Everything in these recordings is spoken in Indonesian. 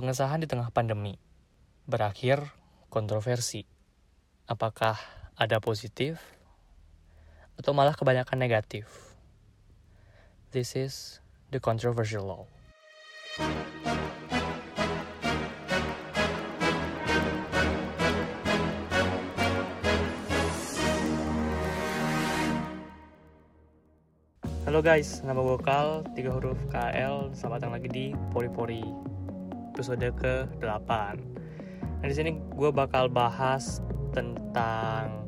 Pengesahan di tengah pandemi, berakhir kontroversi. Apakah ada positif atau malah kebanyakan negatif? This is the controversial law. Halo guys, nama gue Kal, 3 huruf KL, selamat datang lagi di Pori-Pori episode ke-8. Nah, di sini gue bakal bahas tentang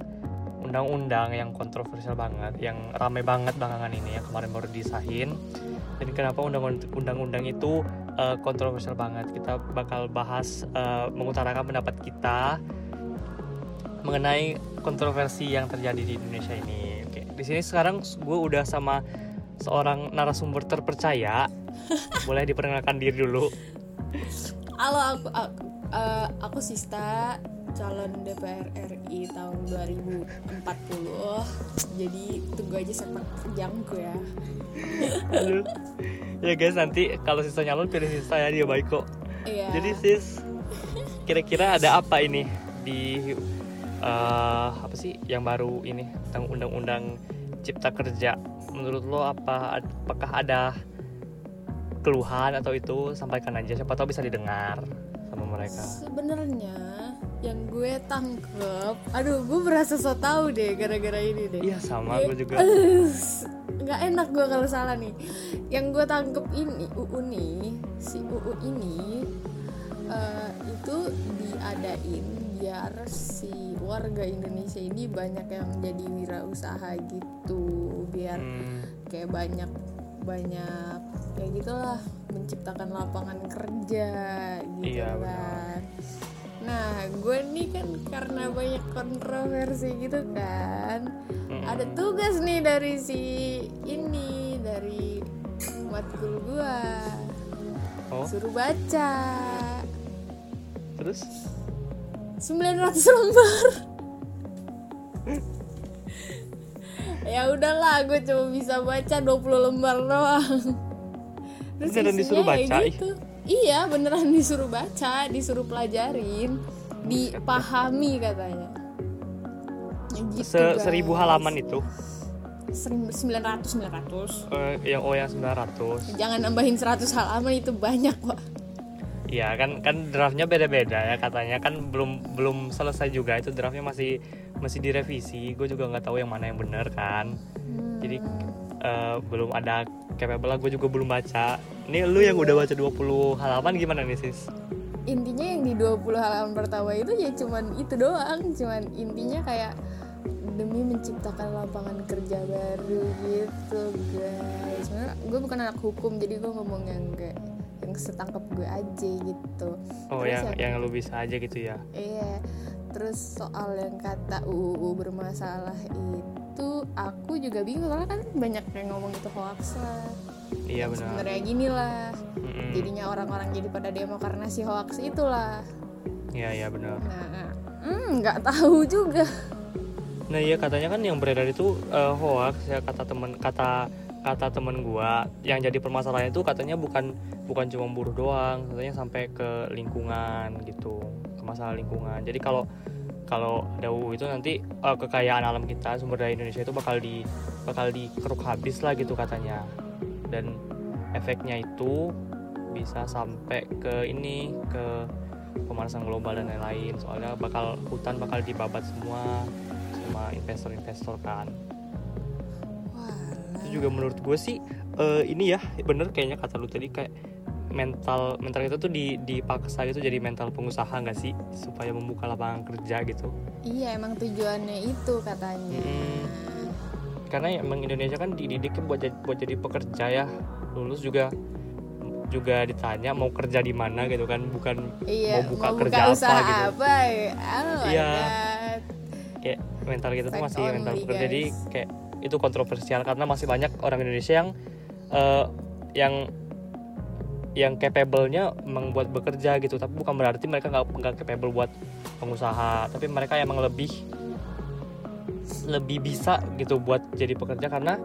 undang-undang yang kontroversial banget, yang ramai banget belakangan ini, yang kemarin baru disahin. Dan kenapa undang-undang itu kontroversial banget? Kita bakal bahas, mengutarakan pendapat kita mengenai kontroversi yang terjadi di Indonesia ini. Oke, di sini sekarang gue udah sama seorang narasumber terpercaya. Boleh diperkenalkan diri dulu. Halo, aku Sista, calon DPR RI tahun 2040. Jadi tunggu aja sepak terjangku ya. Aduh. Ya guys, nanti kalau Sista nyalon pilih Sista ya, dia baik kok. Iya. Jadi sis, kira-kira ada apa ini di apa sih yang baru ini tentang undang-undang Cipta Kerja? Menurut lo apakah ada keluhan atau itu, sampaikan aja, siapa tahu bisa didengar sama mereka. Sebenarnya yang gue tangkep, aduh gue berasa so tau deh gara-gara ini deh. Iya sama, gue juga. Nggak enak gue kalau salah nih. Yang gue tangkep ini UU ini itu diadain biar si warga Indonesia ini banyak yang jadi wirausaha gitu, biar kayak banyak kayak gitulah, menciptakan lapangan kerja gitu. Iya, kan. Nah gue nih kan karena banyak kontroversi gitu kan, ada tugas nih dari si ini, dari matkul gue, suruh baca terus 900 lembar. Ya udahlah, gue cuma bisa baca 20 lembar doang. Terus beneran disuruh baca gitu. Iya beneran disuruh baca, disuruh pelajarin, dipahami katanya gitu. 1000 halaman itu 900. Yang 900 jangan nambahin 100 halaman, itu banyak kok. Iya kan draftnya beda-beda ya katanya, kan belum selesai juga itu draftnya, masih direvisi. Gue juga nggak tahu yang mana yang benar kan. Jadi belum ada capable, gue juga belum baca. Ini lu yang udah baca 20 halaman gimana nih sis? Intinya yang di 20 halaman pertama itu ya cuman itu doang, cuman intinya kayak demi menciptakan lapangan kerja baru gitu guys. Sebenarnya gue bukan anak hukum, jadi gue ngomong yang setangkap gue aja gitu. Oh terus yang lu bisa aja gitu ya. Iya. Terus soal yang kata UU bermasalah itu aku juga bingung, karena kan banyak yang ngomong itu hoax lah. Iya benar. Sebenarnya gini lah. Jadinya orang-orang jadi pada demo karena si hoax itulah. Iya benar. Nah, nggak tahu juga. Nah iya, katanya kan yang beredar itu hoax ya, kata temen gua. Yang jadi permasalahan itu katanya bukan cuma buruh doang, katanya sampai ke lingkungan gitu, ke masalah lingkungan. Jadi kalau ada UU itu nanti kekayaan alam kita, sumber daya Indonesia itu bakal dikeruk habis lah gitu katanya. Dan efeknya itu bisa sampai ke ini, ke pemanasan global dan lain-lain. Soalnya hutan bakal dibabat semua sama investor-investor kan. Juga menurut gue sih ini ya bener kayaknya kata lu tadi, kayak mental itu tuh dipaksa gitu jadi mental pengusaha nggak sih, supaya membuka lapangan kerja gitu. Iya emang tujuannya itu katanya. Karena emang Indonesia kan dididik buat jadi pekerja ya, lulus juga ditanya mau kerja di mana gitu kan, bukan iya, mau kerja usaha apa gitu. Iya kayak mental kita tuh masih mental pekerja guys. Jadi kayak itu kontroversial karena masih banyak orang Indonesia yang capable-nya emang buat bekerja gitu, tapi bukan berarti mereka nggak capable buat pengusaha, tapi mereka emang lebih bisa gitu buat jadi pekerja, karena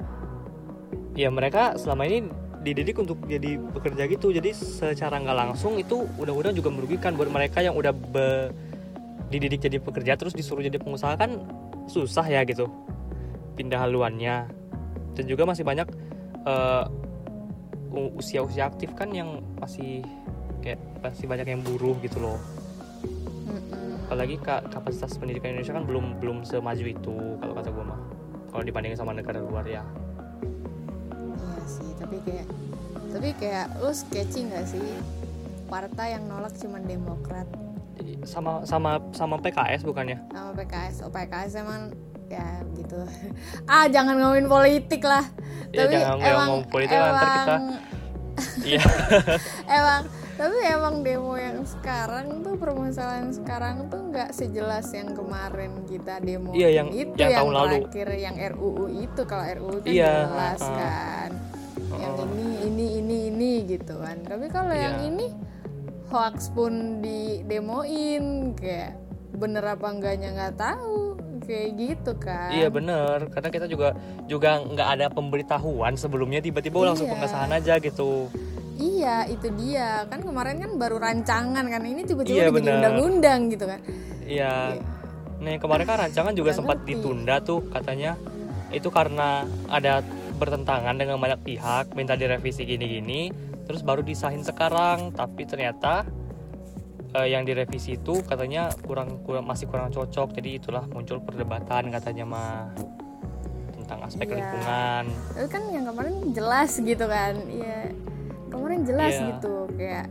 ya mereka selama ini dididik untuk jadi pekerja gitu. Jadi secara nggak langsung itu undang-undang juga merugikan buat mereka yang udah dididik jadi pekerja terus disuruh jadi pengusaha, kan susah ya gitu pindah haluannya. Dan juga masih banyak usia-usia aktif kan yang masih kayak masih banyak yang buruh gitu loh. Apalagi kapasitas pendidikan Indonesia kan belum semaju itu kalau kata gue mah, kalau dibandingin sama negara luar ya. Iya sih, tapi kayak lu sketching nggak sih partai yang nolak cuma Demokrat sama PKS bukannya? Sama PKS, oh PKS emang ya gitu. Ah jangan ngomongin politik lah. Ya, tapi jangan ngomongin politik lah ntar kita. Iya. Tapi emang demo yang sekarang tuh, permasalahan sekarang tuh nggak sejelas yang kemarin kita demo. Iya, yang tahun lalu terakhir yang RUU itu. Kalau RUU kan iya, jelas kan yang ini gitu kan. Tapi kalau iya, yang ini hoax pun didemoin, kayak bener apa enggaknya nggak tahu kayak gitu kan. Iya bener, karena kita juga nggak ada pemberitahuan sebelumnya, tiba-tiba iya, langsung pengesahan aja gitu. Iya itu dia, kan kemarin kan baru rancangan kan, ini tiba-tiba iya, jadi undang-undang gitu kan. Iya. Nah yang kemarin kan rancangan juga sempat ditunda tuh katanya, itu karena ada bertentangan dengan banyak pihak, minta direvisi gini-gini, terus baru disahin sekarang. Tapi ternyata yang direvisi itu katanya kurang cocok, jadi itulah muncul perdebatan katanya mah tentang aspek iya, lingkungan. Tapi kan yang kemarin jelas gitu kan, iya. Kemarin jelas yeah, gitu kayak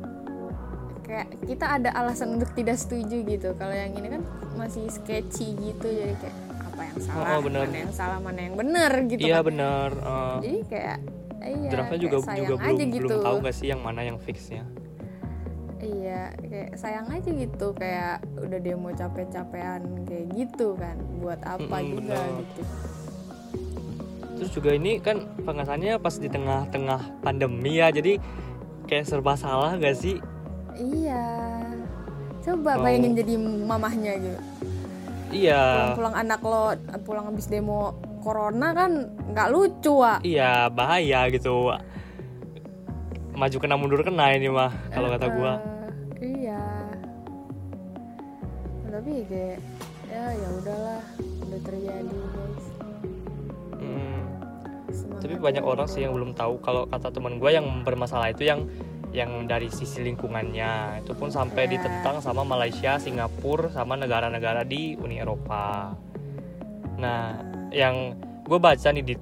kita ada alasan untuk tidak setuju gitu. Kalau yang ini kan masih sketchy gitu, jadi kayak apa yang salah, mana yang salah, mana yang benar gitu. Iya yeah, kan benar. Jadi kayak draftnya juga belum tahu nggak sih yang mana yang fixnya. Iya kayak sayang aja gitu, kayak udah demo capek-capean kayak gitu kan, buat apa juga bener gitu. Terus juga ini kan pengesannya pas di tengah-tengah pandemi ya, jadi kayak serba salah gak sih? Iya. Coba bayangin jadi mamahnya gitu. Iya. Pulang anak lo pulang habis demo corona kan nggak lucu ah. Iya bahaya gitu. Maju kena mundur kena ini mah kalau kata gua. Iya. Tapi kayak ya udahlah udah terjadi guys. Tapi banyak orang sih yang belum tahu. Kalau kata teman gue yang bermasalah itu yang dari sisi lingkungannya, itu pun sampai ditentang sama Malaysia, Singapura, sama negara-negara di Uni Eropa. Nah yang gue baca nih di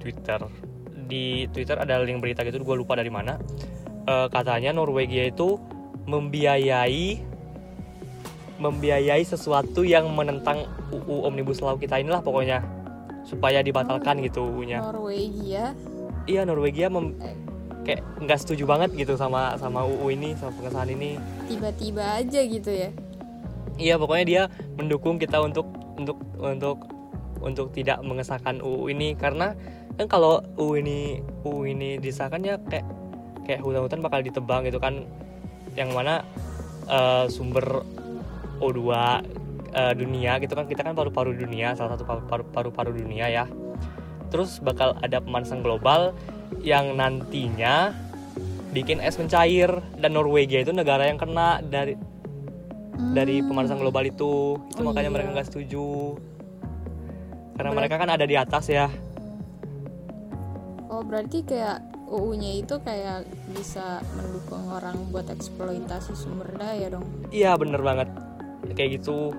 Twitter ada link berita gitu, gue lupa dari mana, katanya Norwegia itu membiayai sesuatu yang menentang UU Omnibus Law kita inilah pokoknya, supaya dibatalkan gitu U-nya. Norwegia. Iya, Norwegia kayak enggak setuju banget gitu sama UU ini, sama pengesahan ini. Tiba-tiba aja gitu ya. Iya, pokoknya dia mendukung kita untuk tidak mengesahkan UU ini, karena kan kalau UU ini disahkan ya kayak hutan-hutan bakal ditebang gitu kan, yang mana sumber O2 dunia gitu kan, kita kan paru-paru dunia, salah satu paru-paru dunia ya. Terus bakal ada pemanasan global yang nantinya bikin es mencair, dan Norwegia itu negara yang kena dari pemanasan global itu makanya iya, mereka nggak setuju karena mereka kan ada di atas ya. Oh berarti kayak UU-nya itu kayak bisa mendukung orang buat eksploitasi sumber daya dong? Iya bener banget kayak gitu.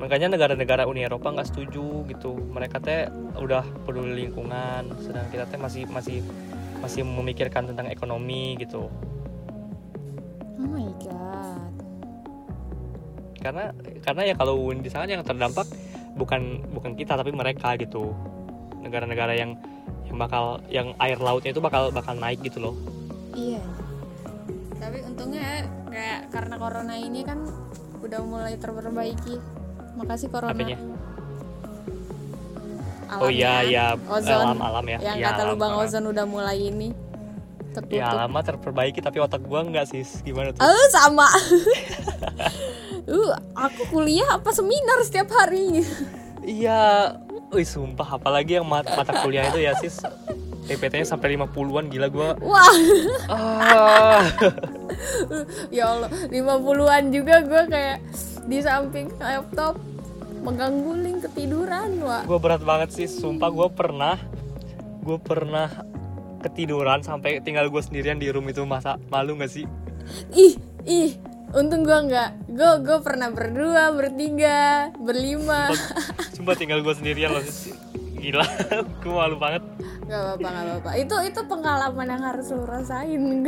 Makanya negara-negara Uni Eropa nggak setuju gitu. Mereka teh udah peduli lingkungan, sedangkan kita teh masih memikirkan tentang ekonomi gitu. Oh my god. Karena ya kalau di sana yang terdampak bukan kita tapi mereka gitu. Negara-negara yang air lautnya itu bakal naik gitu loh. Iya. Tapi untungnya kayak karena corona ini kan udah mulai terperbaiki. Makasih corona. Apanya? Alamnya, oh iya ya, alam ya. Yang ya, kata lubang ozon udah mulai ini tertutup. Ya alamat terperbaiki, tapi otak gua enggak sih. Gimana tuh? Sama. Aku kuliah apa seminar setiap hari. Iya. Sumpah apalagi yang mata kuliah itu ya sis. TPT-nya sampai 50-an, gila gue. Wah. Ya Allah, 50-an juga gue kayak di samping laptop megang guling ketiduran, Wak. Gue berat banget sih, sumpah gue pernah ketiduran sampai tinggal gue sendirian di room itu, masa malu nggak sih? Ih, untung gue nggak, gue pernah berdua, bertiga, berlima. Sumpah tinggal gue sendirian loh, gila, gue malu banget. Gak apa-apa. Itu pengalaman yang harus lo rasain.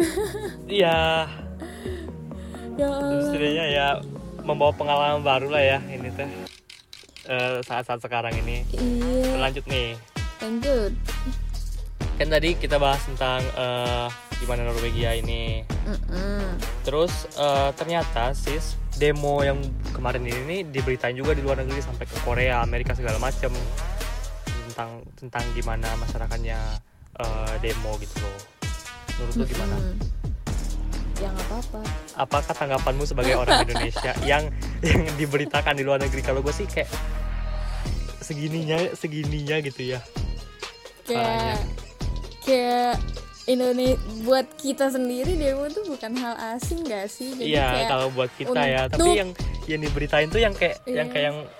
Iya. Ya. Setidaknya ya membawa pengalaman baru lah ya ini teh saat-saat sekarang ini. Iya. Lanjut. Kan tadi kita bahas tentang gimana Norwegia ini. Terus ternyata sis demo yang kemarin ini diberitain juga di luar negeri sampai ke Korea, Amerika segala macam tentang gimana masyarakatnya demo gitu loh. Menurut lo gimana? Ya nggak apa-apa. Apakah tanggapanmu sebagai orang Indonesia yang diberitakan di luar negeri? Kalau gue sih kayak segininya gitu ya. Kayak Indonesia, buat kita sendiri demo tuh bukan hal asing nggak sih? Iya, kalau buat kita ya. Tapi yang diberitain tuh yang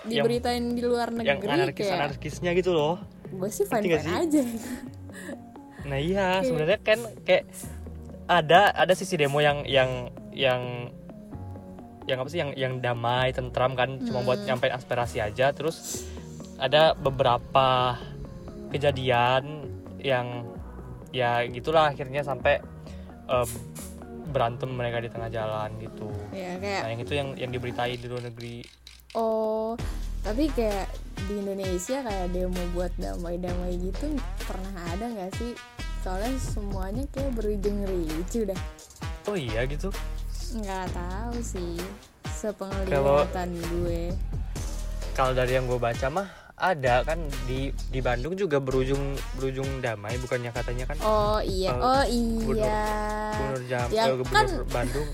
diberitain di luar negeri yang anarkis-anarkisnya gitu loh. Gue sih fine-fine aja. Nah iya, sebenarnya kan kayak ada sisi demo yang apa sih yang damai, tentram kan, cuma buat nyampein aspirasi aja. Terus ada beberapa kejadian yang ya gitulah akhirnya sampai berantem mereka di tengah jalan gitu. Ya, kayak... Nah yang itu yang diberitain di luar negeri. Oh, tapi kayak di Indonesia kayak demo buat damai-damai gitu pernah ada nggak sih? Soalnya semuanya kayak berujung ricu dah. Oh iya gitu? Nggak tahu sih, sepenglihatan gue. Kalau dari yang gue baca mah ada kan di Bandung juga berujung damai, bukannya katanya kan? Oh iya. Gubernur kan, Bandung,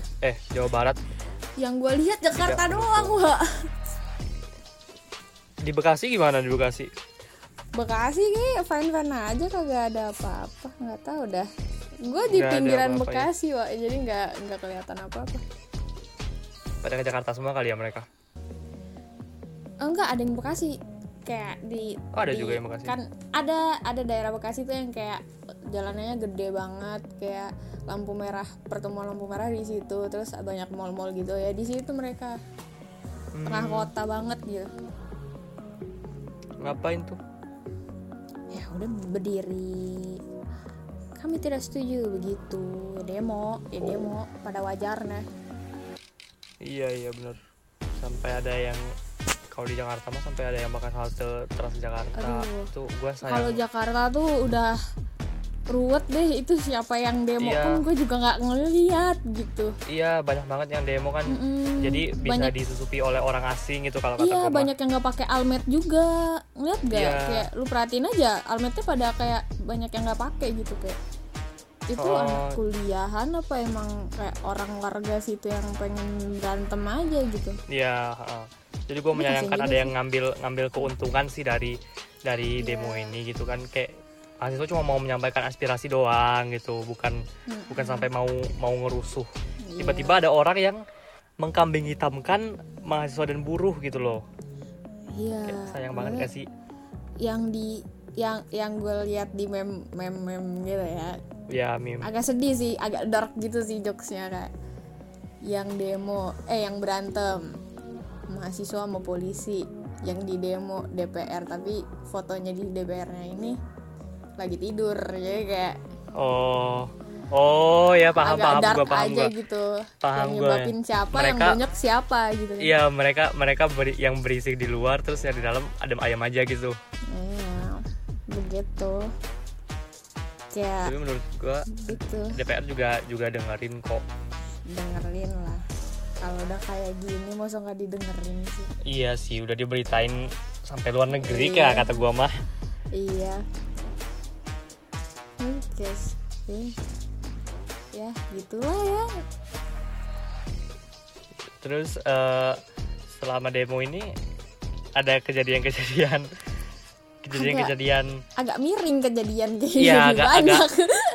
Jawa Barat. Yang gue lihat Jakarta doang, Wak. Di Bekasi gimana di Bekasi? Bekasi kayak fine-fine aja, kagak ada apa-apa, nggak tahu dah. Gue di pinggiran Bekasi, Wak, jadi nggak kelihatan apa-apa. Pada ke Jakarta semua kali ya mereka? Enggak, ada yang Bekasi. Kayak ada juga yang Bekasi. Kan ada daerah Bekasi tuh yang kayak jalanannya gede banget, kayak lampu merah, pertemuan lampu merah di situ, terus banyak mal-mal gitu ya di situ mereka. Tengah kota banget gitu. Ngapain tuh? Ya udah berdiri. Kami tidak setuju begitu. Demo pada wajarnya. Iya benar. Sampai ada yang kalau di Jakarta mah sampai ada yang bakal halte Transjakarta. Itu gua sayang. Kalau Jakarta tuh udah ruwet deh, itu siapa yang demo pun gua juga enggak ngelihat gitu. Iya, banyak banget yang demo kan. Jadi bisa banyak, disusupi oleh orang asing gitu kalau kata gua. Iya, banyak yang enggak pakai almet juga. Ngeliat enggak? Yeah. Kayak lu perhatiin aja, almetnya pada kayak banyak yang enggak pakai gitu kayak. Itu anak kuliahan apa emang kayak orang warga situ yang pengen berantem aja gitu. Iya, yeah. Jadi gue menyayangkan ada yang ngambil keuntungan sih dari demo ini gitu kan, kayak mahasiswa cuma mau menyampaikan aspirasi doang gitu, bukan sampai mau ngerusuh. Yeah. Tiba-tiba ada orang yang mengkambing hitamkan mahasiswa dan buruh gitu loh. Iya. Yeah. Sayang banget gak sih? Yang gue lihat di meme gitu ya. Ya meme. Agak sedih sih, agak dark gitu sih jokesnya kayak. Yang berantem mahasiswa sama polisi, yang di demo DPR tapi fotonya di DPR-nya ini lagi tidur, jadi kayak ya paham aja. Gitu paham yang nyebabin gue. Siapa mereka, yang banyak siapa gitu. Iya, mereka yang berisik di luar, terus yang di dalam adem ayam aja gitu. Iya, begitu. Kayak, tapi menurut gua gitu. DPR juga dengerin kok. Dengerin lah. Kalau udah kayak gini masa nggak didengerin sih? Iya sih, udah diberitain sampai luar negeri kan kata gua mah. Iya. Guys, ya gitulah ya. Terus selama demo ini ada kejadian kejadian-kejadian agak miring kejadian gitu. Iya,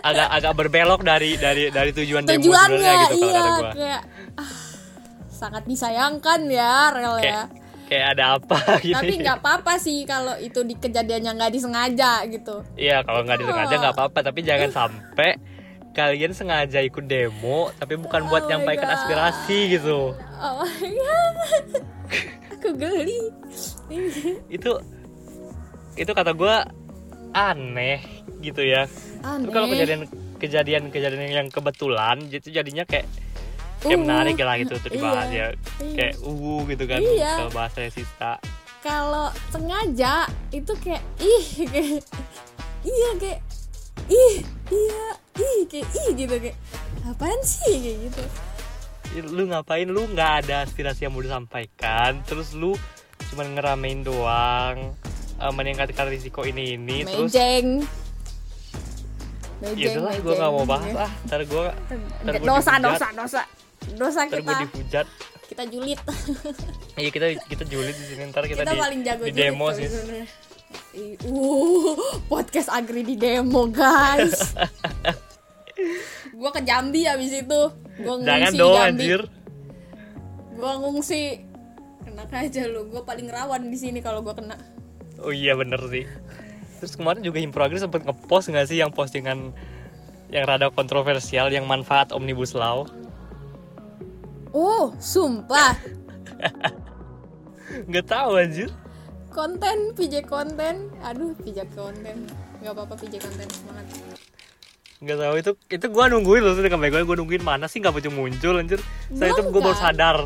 agak berbelok dari tujuannya sebenarnya gitu, iya, kalau kata gue. Kayak, sangat disayangkan ya rel ya. Kayak ada apa gitu. Tapi nggak apa-apa sih kalau itu di kejadiannya nggak disengaja gitu. Iya, kalau nggak disengaja nggak apa-apa, tapi jangan sampai kalian sengaja ikut demo tapi bukan buat nyampaikan aspirasi gitu. Oh my god. Aku geli. Itu kata gue aneh gitu ya. Aneh. Tapi kalau kejadian yang kebetulan itu jadinya kayak menarik lah gitu untuk dibahas, iya, ya. Kayak gitu kan, iya, bahasanya Sita. Kalau sengaja itu kayak gitu kayak apaan sih kayak gitu. Lu ngapain, lu nggak ada aspirasi yang mau disampaikan, terus lu cuma ngeramein doang, meningkatkan risiko ini terus. Mejeng. Itulah, gue nggak mau bahas lah. Ntar gue dosa kita. Gue dihujat. Kita julid. Iya, kita julid di sini, ntar kita di demo sih. Podcast Agri di demo, guys. Gue ke Jambi abis itu. Gue ngungsi. Jangan dong, anjir. Gue ngungsi. Kena aja lu. Gue paling rawan di sini kalau gue kena. Oh iya, bener sih. Terus kemarin juga Himpro Agri sempet ngepost nggak sih yang postingan yang rada kontroversial yang manfaat Omnibus Law. Oh, sumpah. Nggak tahu anjir. PJ konten, nggak apa-apa, PJ konten semangat. Nggak tahu itu gue nungguin loh, sudah kembali gue nungguin mana sih nggak muncul anjir. Saya itu gue baru sadar.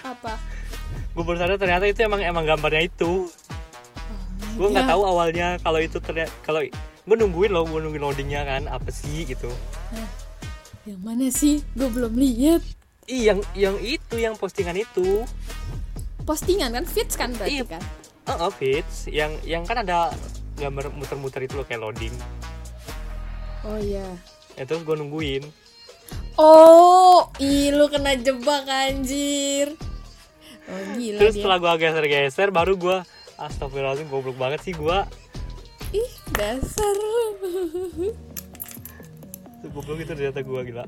Apa? Gue baru sadar ternyata itu emang gambarnya itu. Gue nggak tahu awalnya kalau itu ternyata, kalau gue nungguin loadingnya kan apa sih gitu. Yang mana sih? Gue belum lihat. Yang itu, yang postingan itu. Postingan kan, feeds kan berarti kan? Feeds, yang kan ada gambar muter-muter itu loh kayak loading. Oh iya. Itu gue nungguin. Oh, lu kena jebak anjir. Oh gila. Terus setelah gue geser-geser baru gue astagfirullahaladzim, goblok banget sih gue. Ih, dasar. Goblok itu ternyata gue, gila.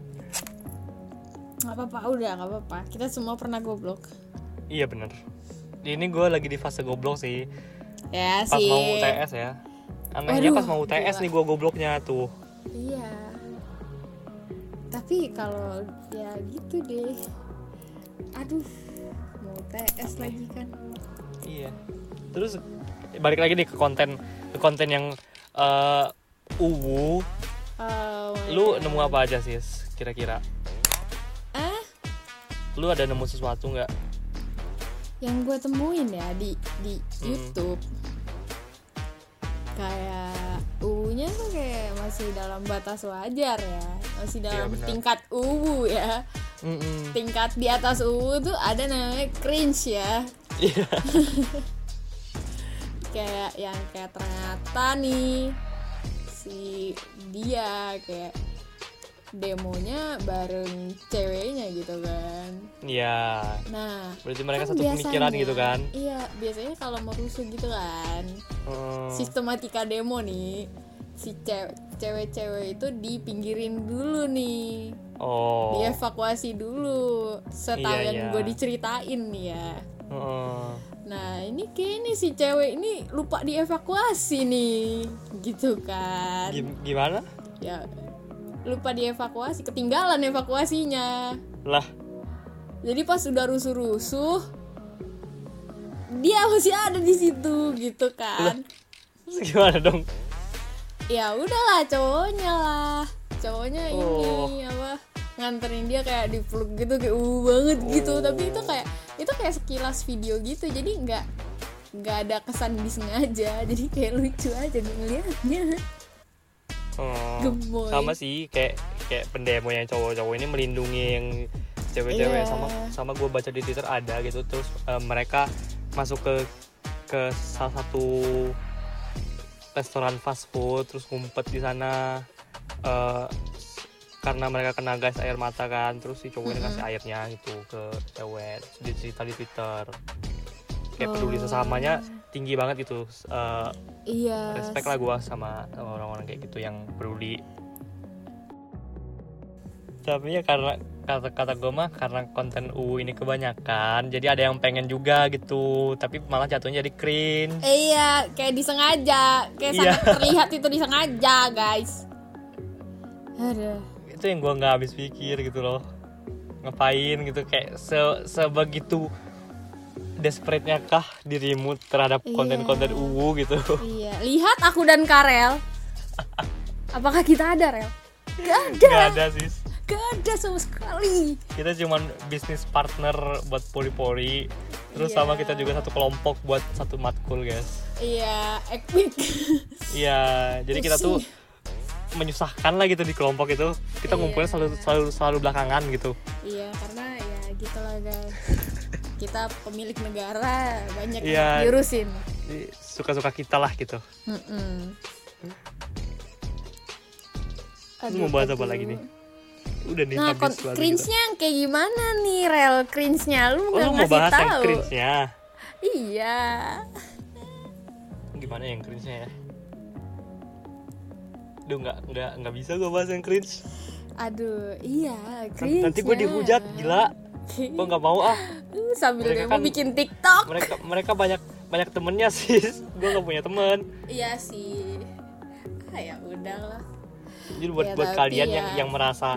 Gak apa-apa, kita semua pernah goblok. Iya benar. Ini gue lagi di fase goblok sih. Ya pas sih. Pas mau UTS ya. Anehnya pas mau UTS nih gue gobloknya tuh. Iya. Tapi kalau ya gitu deh. Aduh, mau UTS lagi kan. Iya. Terus balik lagi nih ke konten yang uwu. Lu nemu apa aja sih kira-kira? Lu ada nemu sesuatu nggak? Yang gue temuin ya di YouTube kayak U-nya tuh kayak masih dalam batas wajar ya, masih dalam tingkat UU ya. Tingkat di atas UU tuh ada namanya cringe ya. Kayak yang kayak ternyata nih si dia kayak demonya bareng ceweknya gitu kan. Iya. Nah, berarti mereka kan satu biasanya, pemikiran gitu kan. Iya, biasanya kalau mau rusuh gitu kan. Sistematika demo nih, si cewek-cewek itu dipinggirin dulu nih. Oh. Dievakuasi dulu. Setahu yang gue diceritain nih ya. Nah, ini kayaknya si cewek ini lupa dievakuasi nih. Gitu kan. Gimana? Ya, lupa dievakuasi, ketinggalan evakuasinya lah. Jadi pas udah rusuh-rusuh dia masih ada di situ gitu kan. Lah, gimana dong? Ya udahlah, cowoknya ini apa nganterin dia kayak dipeluk gitu kayak banget gitu. Tapi itu kayak sekilas video gitu, jadi nggak ada kesan disengaja, jadi kayak lucu aja ngeliatnya. Sama sih kayak pendemo yang cowok-cowok ini melindungi yang cewek-cewek. Sama gue baca di Twitter ada gitu. Terus mereka masuk ke salah satu restoran fast food terus ngumpet di sana karena mereka kena gas air mata kan. Terus si cowok ini kasih airnya gitu ke cewek, dicerita di Twitter. kayak peduli sesamanya tinggi banget itu. Iya. Respect lah gue sama orang-orang kayak gitu yang peduli. Tapi ya karena kata gue mah karena konten UU ini kebanyakan, jadi ada yang pengen juga gitu, tapi malah jatuhnya jadi cringe. Iya, kayak disengaja, kayak iya. Sangat terlihat itu disengaja, guys. Aduh. Itu yang gue nggak habis pikir gitu loh, ngapain gitu kayak sebegitu desperate-nya kah dirimu terhadap konten-konten UU gitu? Iya, lihat aku dan Karel. Apakah kita ada, Rel? Gak ada sis. Gak ada sama sekali. Kita cuman bisnis partner buat poli-poli. Terus sama kita juga satu kelompok buat satu matkul, guys. Iya, ekmik. Iya, jadi kita tuh menyusahkan lah gitu di kelompok itu. Kita ngumpulnya selalu belakangan gitu. Iya, karena ya gitulah guys. Kita pemilik negara, banyak yang diurusin. Suka-suka kita lah gitu. Aduh, mau bahas apa lagi nih? Udah nih nah, habis banget. Nah, cringe-nya gitu. Kayak gimana nih, Rel? Cringe-nya lu enggak ngasih tahu. Mau bahas yang cringe-nya. Iya. Gimana yang cringe-nya ya? Duh, enggak bisa gua bahas yang cringe. Aduh, iya, cringe. Nanti gua dihujat, gila. Gua enggak mau ah. Sambil mereka demo kan, bikin TikTok. Mereka banyak temennya sis. Gua enggak punya teman. Iya sih. Ah, ya udahlah. Jadi buat kalian yang merasa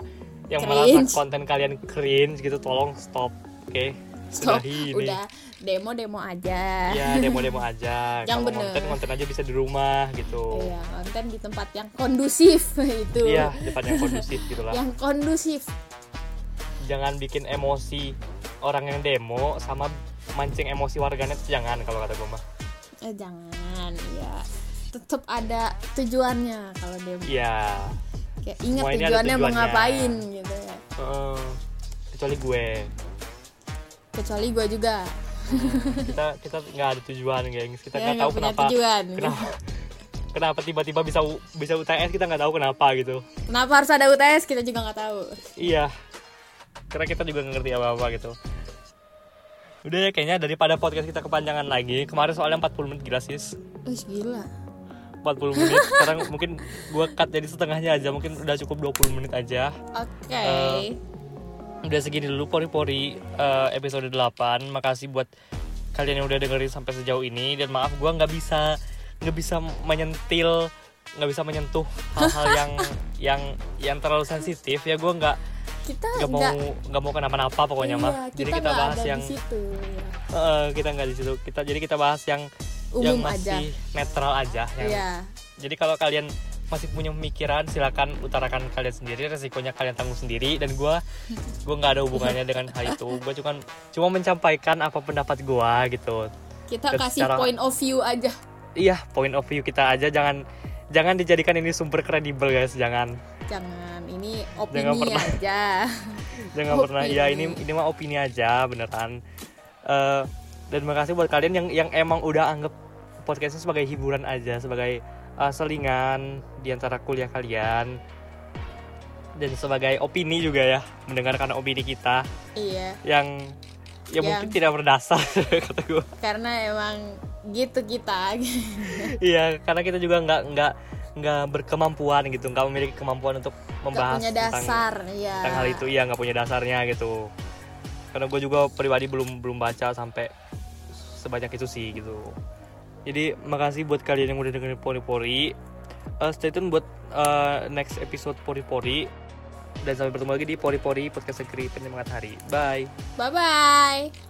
konten kalian cringe gitu, tolong stop, oke? Stop. Udah demo aja. Iya, demo aja. Yang bener. Konten aja bisa di rumah gitu. Iya, konten di tempat yang kondusif itu. Iya, tempat yang kondusif gitulah. Yang kondusif. Jangan bikin emosi orang yang demo sama mancing emosi warganet, jangan kalau kata gue mah. Jangan, ya. Tetap ada tujuannya kalau demo. Iya. Kayak ingat tujuannya mau ngapain gitu ya. Kecuali gue juga. Kita nggak ada tujuan, gengs. Kita nggak tahu kenapa tiba-tiba bisa UTS, kita nggak tahu kenapa gitu. Kenapa harus ada UTS kita juga nggak tahu. Iya. Karena kita juga nggak ngerti apa-apa gitu. Udah ya kayaknya daripada podcast kita kepanjangan lagi. Kemarin soalnya 40 menit gila sis. Gila. 40 menit, sekarang mungkin gue cut jadi setengahnya aja, mungkin udah cukup 20 menit aja. Oke. Udah segini dulu Pori-Pori episode 8. Makasih buat kalian yang udah dengerin sampai sejauh ini. Dan maaf gue nggak bisa menyentuh hal-hal yang terlalu sensitif ya. Gue nggak mau kenapa-napa pokoknya mah. Jadi kita bahas yang situ, ya. Kita nggak di situ. Kita bahas yang umum masih aja. Netral aja yang, jadi kalau kalian masih punya pemikiran silakan utarakan kalian sendiri, resikonya kalian tanggung sendiri, dan gue nggak ada hubungannya dengan hal itu. Gue cuma menyampaikan apa pendapat gue gitu. Kita dan kasih secara, point of view aja. Iya, point of view kita aja, jangan dijadikan ini sumber kredibel guys, jangan ini opini jangan pernah, aja. Jangan opini. Pernah ya ini mah opini aja beneran. Dan makasih buat kalian yang emang udah anggap podcastnya sebagai hiburan aja, sebagai selingan di antara kuliah kalian, dan sebagai opini juga ya, mendengarkan opini kita. Iya. Yang mungkin tidak berdasar kata gue. Karena emang gitu kita. Iya, karena kita juga nggak berkemampuan gitu, nggak memiliki kemampuan untuk membahas tentang hal itu, ya nggak punya dasarnya gitu. Karena gue juga pribadi belum baca sampai sebanyak itu sih gitu. Jadi makasih buat kalian yang udah dengerin Pori-Pori. Stay tune buat next episode Pori-Pori. Dan sampai bertemu lagi di Pori-Pori Podcast Negeri Penyemangat Hari. Bye. Bye-bye.